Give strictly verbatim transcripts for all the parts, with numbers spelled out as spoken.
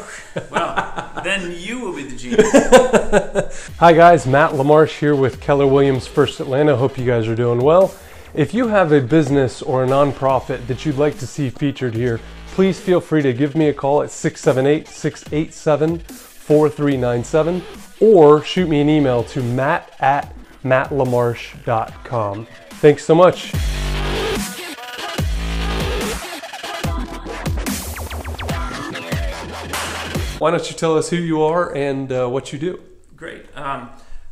Oh, well, then you will be the genius. Hi guys, Matt LaMarche here with Keller Williams First Atlanta. Hope you guys are doing well. If you have a business or a nonprofit that you'd like to see featured here, please feel free to give me a call at six seven eight, six eight seven, four three nine seven or shoot me an email to matt at matt lamarche dot com. Thanks so much. Why don't you tell us who you are and uh, what you do? Great. Um,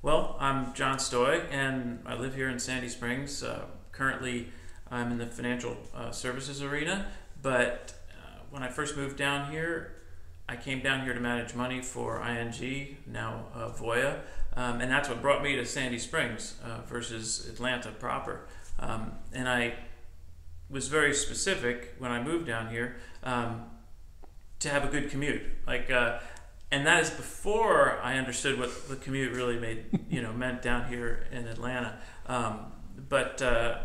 well, I'm John Stoy, and I live here in Sandy Springs. Uh, currently, I'm in the financial uh, services arena, but uh, when I first moved down here, I came down here to manage money for I N G, now uh, Voya, um, and that's what brought me to Sandy Springs uh, versus Atlanta proper. Um, and I was very specific when I moved down here. Um, to have a good commute, like, uh, and that is before I understood what the commute really made, you know, meant down here in Atlanta. Um, but uh,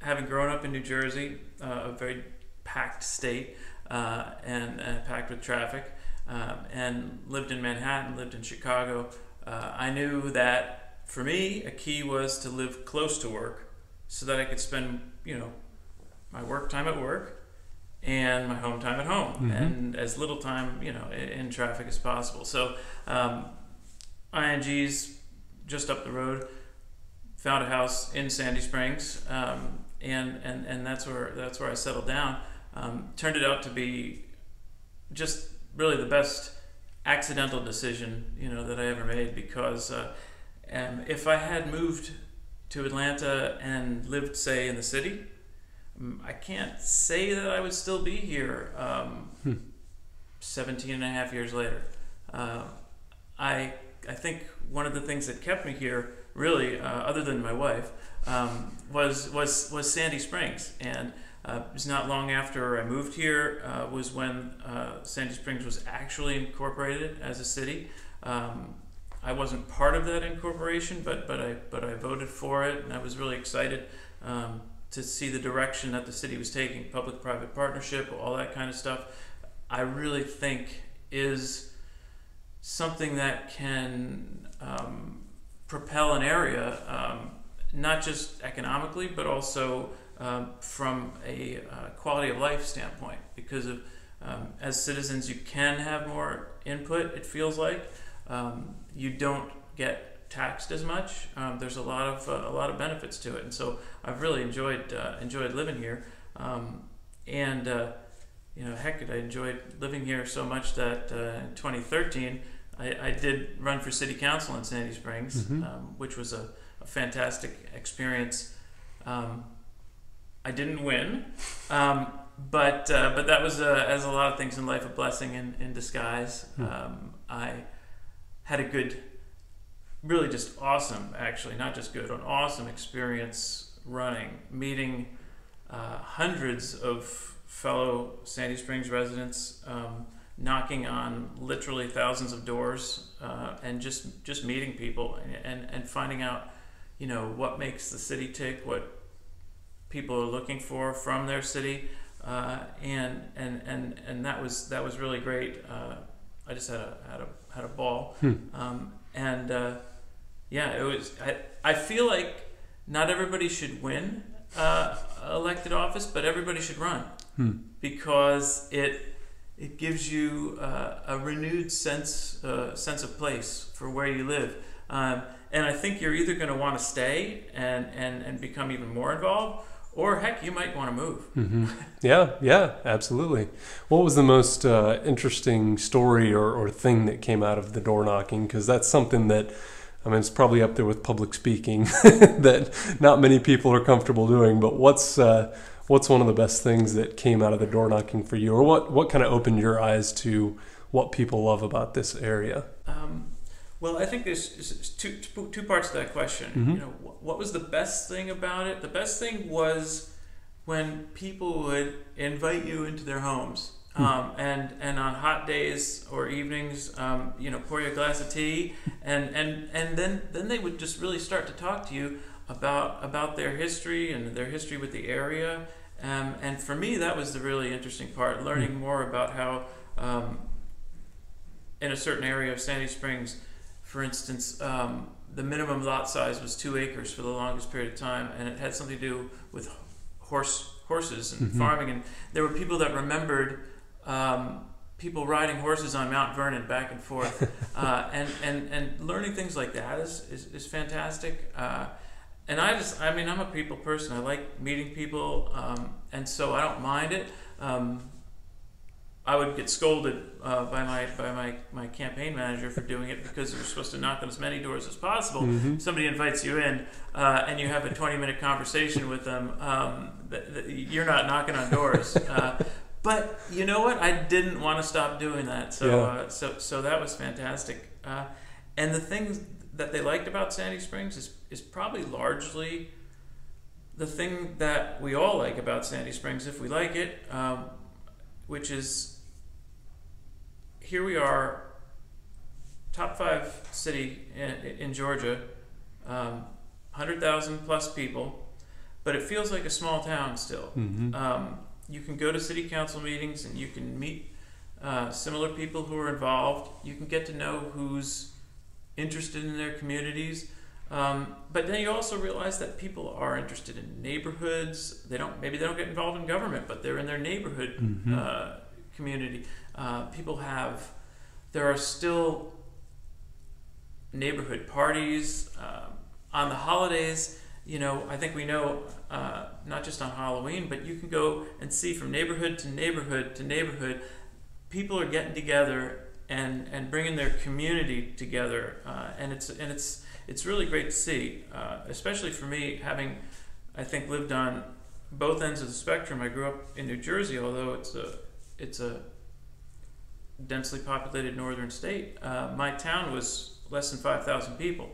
having grown up in New Jersey, uh, a very packed state uh, and, and packed with traffic, um, and lived in Manhattan, lived in Chicago, uh, I knew that for me, a key was to live close to work so that I could spend, you know, my work time at work and my home time at home, mm-hmm. and as little time, you know, in traffic as possible. So um, I N G's just up the road, found a house in Sandy Springs, um, and, and, and that's where that's where I settled down. Um, turned it out to be just really the best accidental decision, you know, that I ever made, because uh, um, if I had moved to Atlanta and lived, say, in the city, I can't say that I would still be here um, hmm. seventeen and a half years later. Uh, I, I think one of the things that kept me here, really, uh, other than my wife, um, was, was, was Sandy Springs. And uh, it was not long after I moved here uh, was when uh, Sandy Springs was actually incorporated as a city. Um, I wasn't part of that incorporation, but, but, I, but I voted for it, and I was really excited Um, to see the direction that the city was taking, public-private partnership, all that kind of stuff. I really think is something that can um, propel an area, um, not just economically, but also um, from a uh, quality of life standpoint, because of, um, as citizens, you can have more input, it feels like. Um, you don't get taxed as much. Um, there's a lot of uh, a lot of benefits to it, and so I've really enjoyed uh, enjoyed living here. Um, and uh, you know, heck, I enjoyed living here so much that uh, in twenty thirteen I, I did run for city council in Sandy Springs, mm-hmm. um, which was a, a fantastic experience. Um, I didn't win, um, but uh, but that was a, as a lot of things in life, a blessing in, in disguise. Mm. Um, I had a good. Really just awesome, actually, not just good, an awesome experience running, meeting uh, hundreds of fellow Sandy Springs residents, um, knocking on literally thousands of doors, uh, and just, just meeting people and, and, and finding out, you know, what makes the city tick, what people are looking for from their city, uh, and, and, and, and that was, that was really great. Uh, I just had a, had a, had a ball. Hmm. Um, and, uh, yeah, it was. I, I feel like not everybody should win uh, elected office, but everybody should run, hmm. because it it gives you uh, a renewed sense uh, sense of place for where you live. Um, and I think you're either going to want to stay and, and, and become even more involved, or heck, you might want to move. Mm-hmm. Yeah, yeah, absolutely. What was the most uh, interesting story or, or thing that came out of the door knocking? Because that's something that, I mean, it's probably up there with public speaking that not many people are comfortable doing. But what's uh, what's one of the best things that came out of the door knocking for you? Or what, what kind of opened your eyes to what people love about this area? Um, well, I think there's, there's two, two parts to that question. Mm-hmm. You know, what was the best thing about it? The best thing was when people would invite you into their homes, um, mm-hmm. and and on hot days or evenings, um, you know, pour you a glass of tea, and and and then then they would just really start to talk to you about about their history and their history with the area, um, and for me that was the really interesting part, learning mm-hmm. more about how um, in a certain area of Sandy Springs, for instance, um, the minimum lot size was two acres for the longest period of time, and it had something to do with horse horses and mm-hmm. farming. And there were people that remembered um, people riding horses on Mount Vernon back and forth, uh, and and and learning things like that is is, is fantastic. Uh, and I just, I mean, I'm a people person. I like meeting people, um, and so I don't mind it. Um, I would get scolded uh, by my by my, my campaign manager for doing it, because you're supposed to knock on as many doors as possible. Mm-hmm. Somebody invites you in, uh, and you have a twenty minute conversation with them. Um, th- th- you're not knocking on doors, uh, but you know what? I didn't want to stop doing that, so yeah. uh, so so that was fantastic. Uh, and the things that they liked about Sandy Springs is is probably largely the thing that we all like about Sandy Springs, if we like it. Um, Which is, here we are, top five city in, in Georgia, um, one hundred thousand plus people, but it feels like a small town still. Mm-hmm. Um, you can go to city council meetings and you can meet uh, similar people who are involved. You can get to know who's interested in their communities. Um, but then you also realize that people are interested in neighborhoods. They don't, maybe they don't get involved in government, but they're in their neighborhood mm-hmm. uh, community. Uh, people have, there are still neighborhood parties um, on the holidays. You know, I think we know uh, not just on Halloween, but you can go and see from neighborhood to neighborhood to neighborhood. People are getting together and and bringing their community together, uh, and it's and it's. It's really great to see, uh, especially for me, having, I think, lived on both ends of the spectrum. I grew up in New Jersey, although it's a it's a densely populated northern state. Uh, my town was less than five thousand people,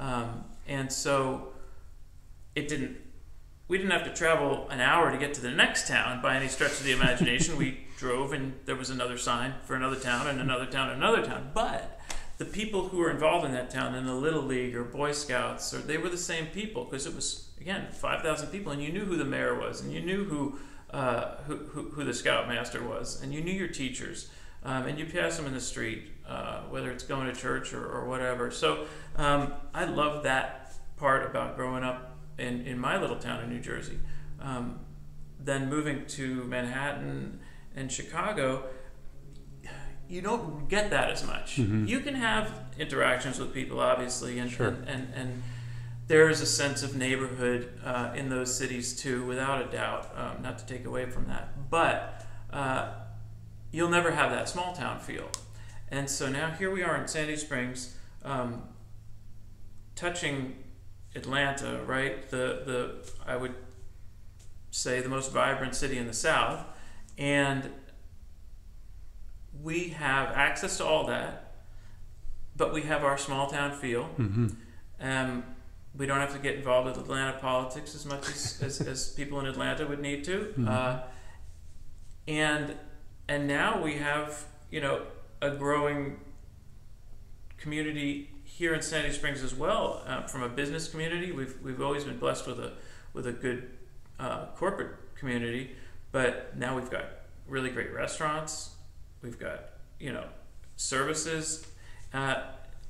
um, and so it didn't. We didn't have to travel an hour to get to the next town by any stretch of the imagination. We drove, and there was another sign for another town, and another town, and another town, but. The people who were involved in that town in the Little League or Boy Scouts, or they were the same people, because it was, again, five thousand people, and you knew who the mayor was, and you knew who uh, who, who, who the scoutmaster was, and you knew your teachers, um, and you passed them in the street, uh, whether it's going to church or, or whatever. So um, I love that part about growing up in, in my little town in New Jersey. Um, then moving to Manhattan and Chicago, you don't get that as much. Mm-hmm. You can have interactions with people, obviously, and sure. and, and, and there is a sense of neighborhood uh, in those cities too, without a doubt, um, not to take away from that. But uh, you'll never have that small town feel. And so now here we are in Sandy Springs, um, touching Atlanta, right? The, the I would say the most vibrant city in the South. And we have access to all that, but we have our small town feel. Mm-hmm. Um, we don't have to get involved with Atlanta politics as much as, as, as people in Atlanta would need to. Mm-hmm. Uh, and and now we have, you know, a growing community here in Sandy Springs as well. Uh, from a business community, we've we've always been blessed with a with a good uh, corporate community, but now we've got really great restaurants. We've got, you know, services. Uh,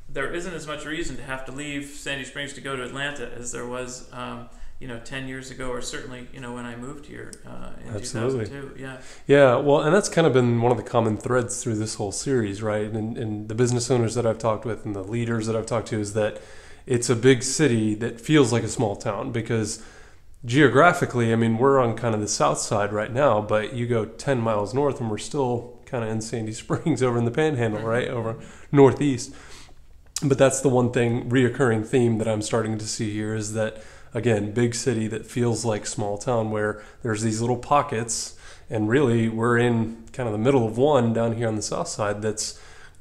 there isn't as much reason to have to leave Sandy Springs to go to Atlanta as there was, um, you know, ten years ago, or certainly, you know, when I moved here uh, in Absolutely. two thousand two. Yeah. Yeah. Well, and that's kind of been one of the common threads through this whole series, right? And, and the business owners that I've talked with and the leaders that I've talked to is that it's a big city that feels like a small town, because geographically, I mean, we're on kind of the south side right now, but you go ten miles north and we're still kind of in Sandy Springs over in the Panhandle, right? Over northeast. But that's the one thing, reoccurring theme that I'm starting to see here is that, again, big city that feels like small town, where there's these little pockets, and really we're in kind of the middle of one down here on the south side that's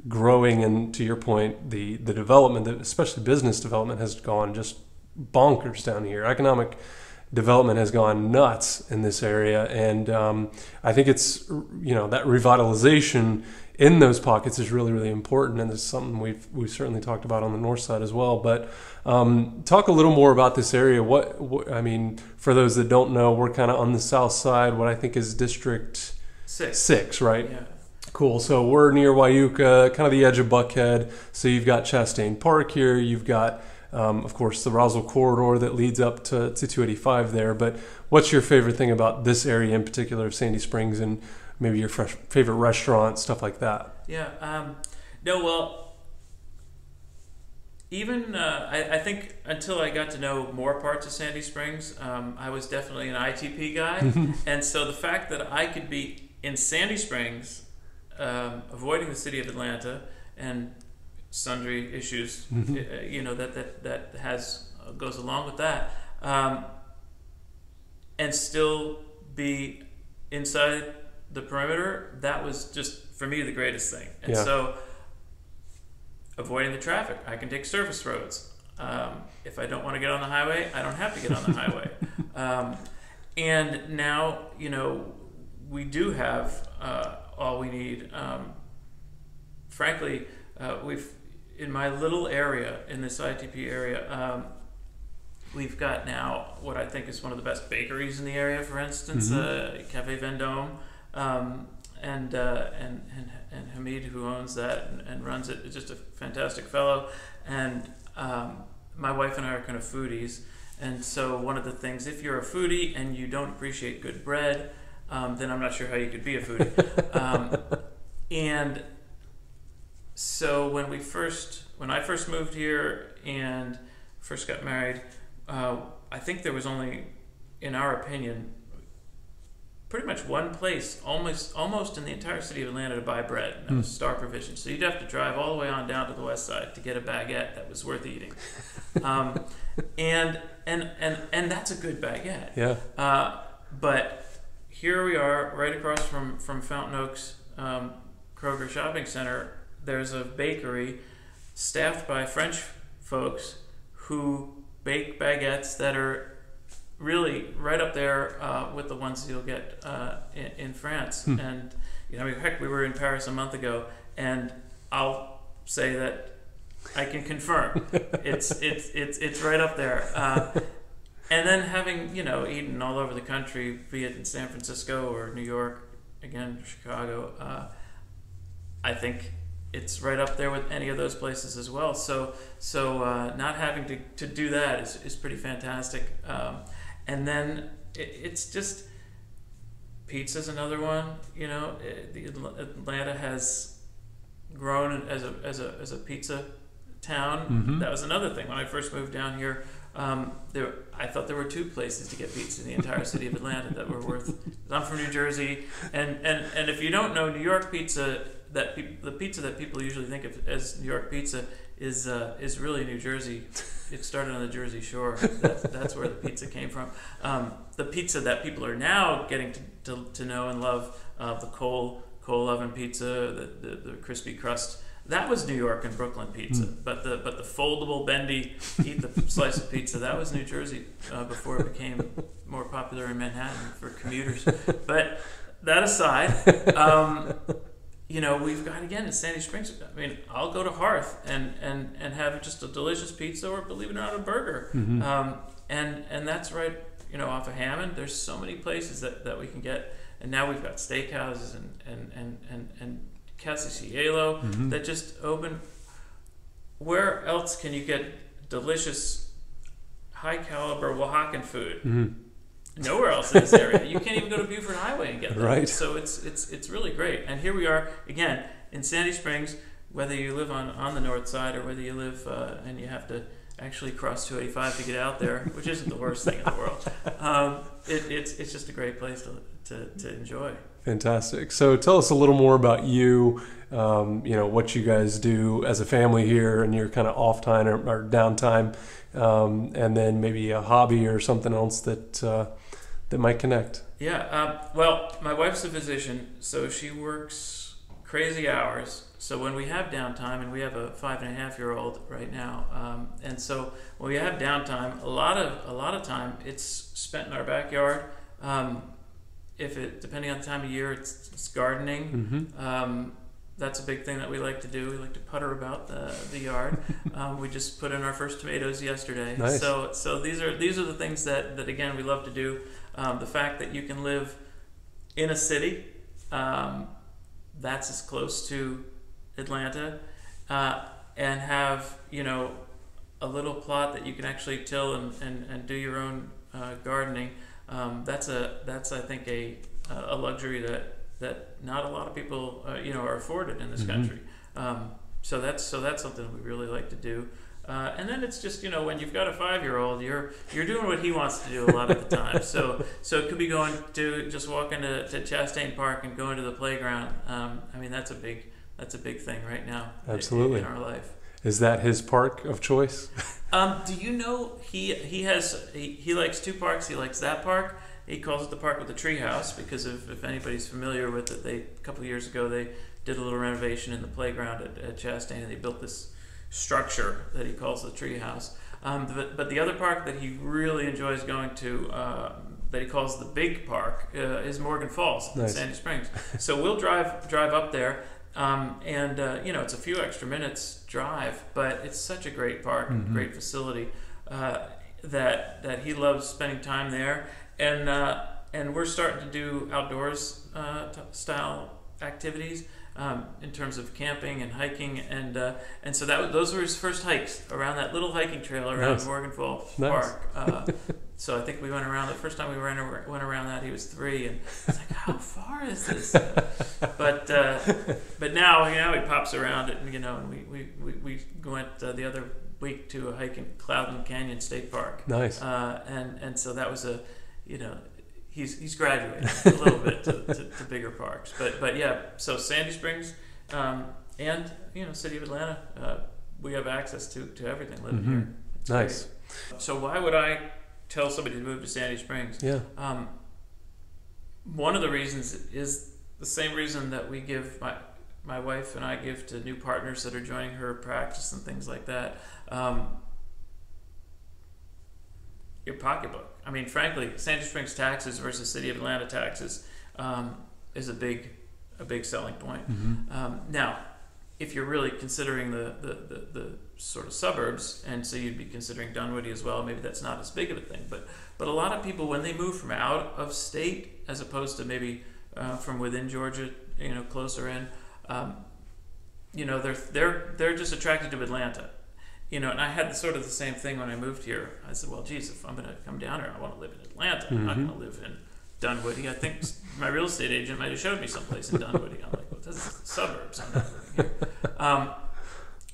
growing. And to your point, the, the development, especially business development, has gone just bonkers down here. Economic development has gone nuts in this area, and um, I think it's, you know, that revitalization in those pockets is really, really important, and it's something we've we've certainly talked about on the north side as well. But um, talk a little more about this area. What, what I mean, for those that don't know, we're kind of on the south side, what I think is District Six, six right? Yeah. Cool, so we're near Wyuka, kind of the edge of Buckhead. So you've got Chastain Park here, you've got, um, of course, the Roswell Corridor that leads up to, to two eighty-five there. But what's your favorite thing about this area in particular of Sandy Springs, and maybe your fresh, favorite restaurant, stuff like that? Yeah, um, no, well, even, uh, I, I think until I got to know more parts of Sandy Springs, um, I was definitely an I T P guy. And so the fact that I could be in Sandy Springs, Um, avoiding the city of Atlanta and sundry issues, mm-hmm. you know, that that that has uh, goes along with that, um, and still be inside the perimeter. That was just for me the greatest thing. And yeah. so, avoiding the traffic, I can take surface roads. Um, if I don't want to get on the highway, I don't have to get on the highway. Um, and now, you know, we do have. Uh, all we need. Um, frankly, uh, we've, in my little area, in this I T P area, um, we've got now what I think is one of the best bakeries in the area, for instance, mm-hmm. uh, Cafe Vendôme, um, and, uh, and, and, and Hamid, who owns that and, and runs it, is just a fantastic fellow. And um, my wife and I are kind of foodies. And so one of the things, if you're a foodie and you don't appreciate good bread, Um, then I'm not sure how you could be a foodie. Um, and so when we first, when I first moved here and first got married, uh, I think there was only, in our opinion, pretty much one place almost almost in the entire city of Atlanta to buy bread, and that was Star Provisions. So you'd have to drive all the way on down to the west side to get a baguette that was worth eating. Um, and, and, and, and that's a good baguette. Yeah. Uh, but... Here we are, right across from, from Fountain Oaks um, Kroger Shopping Center. There's a bakery staffed by French folks who bake baguettes that are really right up there uh, with the ones you'll get uh, in, in France. Hmm. And you know, heck, we were in Paris a month ago, and I'll say that I can confirm it's it's it's it's right up there. Uh, And then having, you know, eaten all over the country, be it in San Francisco or New York, again, Chicago, uh, I think it's right up there with any of those places as well. So so uh, not having to, to do that is, is pretty fantastic. Um, and then it, it's just, pizza's another one, you know. It, the Atlanta has grown as a, as a, as a pizza town. Mm-hmm. That was another thing. When I first moved down here, Um, there, I thought there were two places to get pizza in the entire city of Atlanta that were worth. I'm from New Jersey, and, and, and if you don't know, New York pizza, that pe the pizza that people usually think of as New York pizza is uh, is really New Jersey. It started on the Jersey Shore. That's, that's where the pizza came from. Um, the pizza that people are now getting to, to, to know and love, uh, the coal coal oven pizza, the, the, the crispy crust. That was New York and Brooklyn pizza, mm. but the but the foldable, bendy, eat the slice of pizza, that was New Jersey uh, before it became more popular in Manhattan for commuters. But that aside, um, you know, we've got, again, in Sandy Springs, I mean, I'll go to Hearth and, and, and have just a delicious pizza or, believe it or not, a burger. Mm-hmm. um, and, and that's right, you know, off of Hammond. There's so many places that, that we can get. And now we've got steakhouses and, and, and, and, and Casa Cielo, mm-hmm. that just opened. Where else can you get delicious, high-caliber Oaxacan food? Mm-hmm. Nowhere else in this area. You can't even go to Buford Highway and get that. Right. So it's it's it's really great. And here we are again in Sandy Springs. Whether you live on on the north side or whether you live uh, and you have to actually cross two eighty-five to get out there, which isn't the worst thing in the world. Um, it, it's it's just a great place to to, to enjoy. Fantastic. So tell us a little more about you, um, you know, what you guys do as a family here and your kind of off time or, or downtime, um, and then maybe a hobby or something else that uh, that might connect. Yeah. Uh, well, my wife's a physician, so she works crazy hours. So when we have downtime, and we have a five and a half year old right now, um, and so when we have downtime, a lot of a lot of time it's spent in our backyard. Um, If it, depending on the time of year, it's, it's gardening. Mm-hmm. um, that's a big thing that we like to do. We like to putter about the, the yard. um, we just put in our first tomatoes yesterday. Nice. So, so these are these are the things that, that again we love to do. Um, the fact that you can live in a city, um, that's as close to Atlanta, uh, and have, you know, a little plot that you can actually till and, and, and do your own uh, gardening. Um, that's a that's I think a a luxury that that not a lot of people uh, you know are afforded in this mm-hmm. country. Um, so that's so that's something we really like to do. Uh, and then it's just, you know, when you've got a five-year-old, you're you're doing what he wants to do a lot of the time. So so it could be going to just walking to, to Chastain Park and going to the playground. Um, I mean, that's a big that's a big thing right now. Absolutely. In, in our life. Is that his park of choice? um, do you know he he has he, he likes two parks. He likes that park. He calls it the park with the treehouse because if, if anybody's familiar with it, they a couple of years ago they did a little renovation in the playground at, at Chastain, and they built this structure that he calls the treehouse. Um, but, but the other park that he really enjoys going to, uh, that he calls the big park, uh, is Morgan Falls, nice. Sandy Springs. So we'll drive drive up there, um, and uh, you know it's a few extra minutes drive, but it's such a great park, mm-hmm. great facility, uh, that that he loves spending time there, and uh, and we're starting to do outdoors uh, style activities. Um, in terms of camping and hiking, and uh, and so that those were his first hikes around that little hiking trail around nice. Morgan Falls nice. Park. Uh, so I think we went around the first time we ran, went around that he was three, and I was like, how far is this? but uh, but now you know he pops around it, and you know, and we we we, we went uh, the other week to a hike in Cloudland Canyon State Park. Nice. Uh, and and so that was a you know. He's he's graduated a little bit to, to, to bigger parks, but but yeah. So Sandy Springs, um, and you know, City of Atlanta, uh, we have access to to everything living mm-hmm. here. It's nice. Great. So why would I tell somebody to move to Sandy Springs? Yeah. Um, one of the reasons is the same reason that we give my my wife and I give to new partners that are joining her practice and things like that. Um, your pocketbook. I mean, frankly, Sandy Springs taxes versus City of Atlanta taxes um, is a big, a big selling point. Mm-hmm. um, now, if you're really considering the, the, the, the sort of suburbs, and so you'd be considering Dunwoody as well, maybe that's not as big of a thing. But but a lot of people, when they move from out of state, as opposed to maybe uh, from within Georgia, you know, closer in, um, you know, they're they're they're just attracted to Atlanta. You know, and I had sort of the same thing when I moved here. I said, well, geez, if I'm going to come down here, I want to live in Atlanta. Mm-hmm. I'm not going to live in Dunwoody. I think my real estate agent might have showed me someplace in Dunwoody. I'm like, well, this is the suburbs. I'm not living here. Um,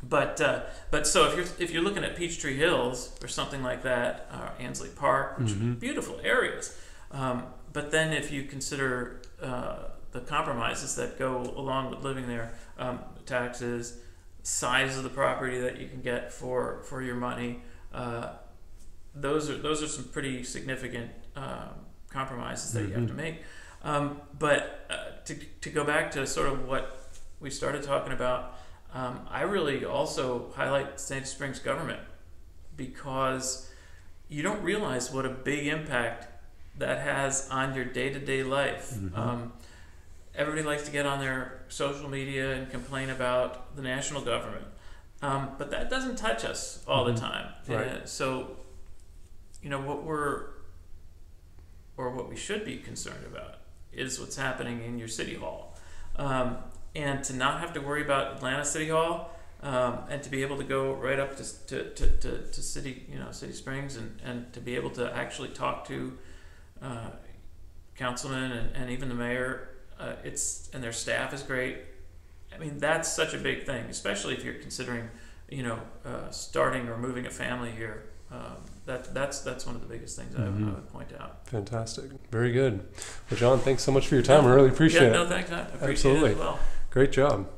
but, uh, but so if you're, if you're looking at Peachtree Hills or something like that, uh, Ansley Park, which mm-hmm. are beautiful areas. Um, but then if you consider uh, the compromises that go along with living there, um, taxes, size of the property that you can get for for your money, uh, those are those are some pretty significant um, compromises that mm-hmm. you have to make. Um, but uh, to to go back to sort of what we started talking about, um, I really also highlight Sandy Springs government because you don't realize what a big impact that has on your day-to-day life. Mm-hmm. Um, Everybody likes to get on their social media and complain about the national government, um, but that doesn't touch us all mm-hmm. the time. Right. Uh, so, you know, what we're, or what we should be concerned about is what's happening in your city hall. Um, and to not have to worry about Atlanta City Hall, um, and to be able to go right up to, to, to, to, to city, you know, City Springs, and, and to be able to actually talk to uh, councilmen and, and even the mayor, Uh, it's and their staff is great. I mean, that's such a big thing, especially if you're considering, you know, uh, starting or moving a family here. Um, that that's that's one of the biggest things mm-hmm. I, would, I would point out. Fantastic, very good. Well, John, thanks so much for your time. Yeah. I really appreciate yeah, it. No, thanks. I appreciate Absolutely. It as well. Great job.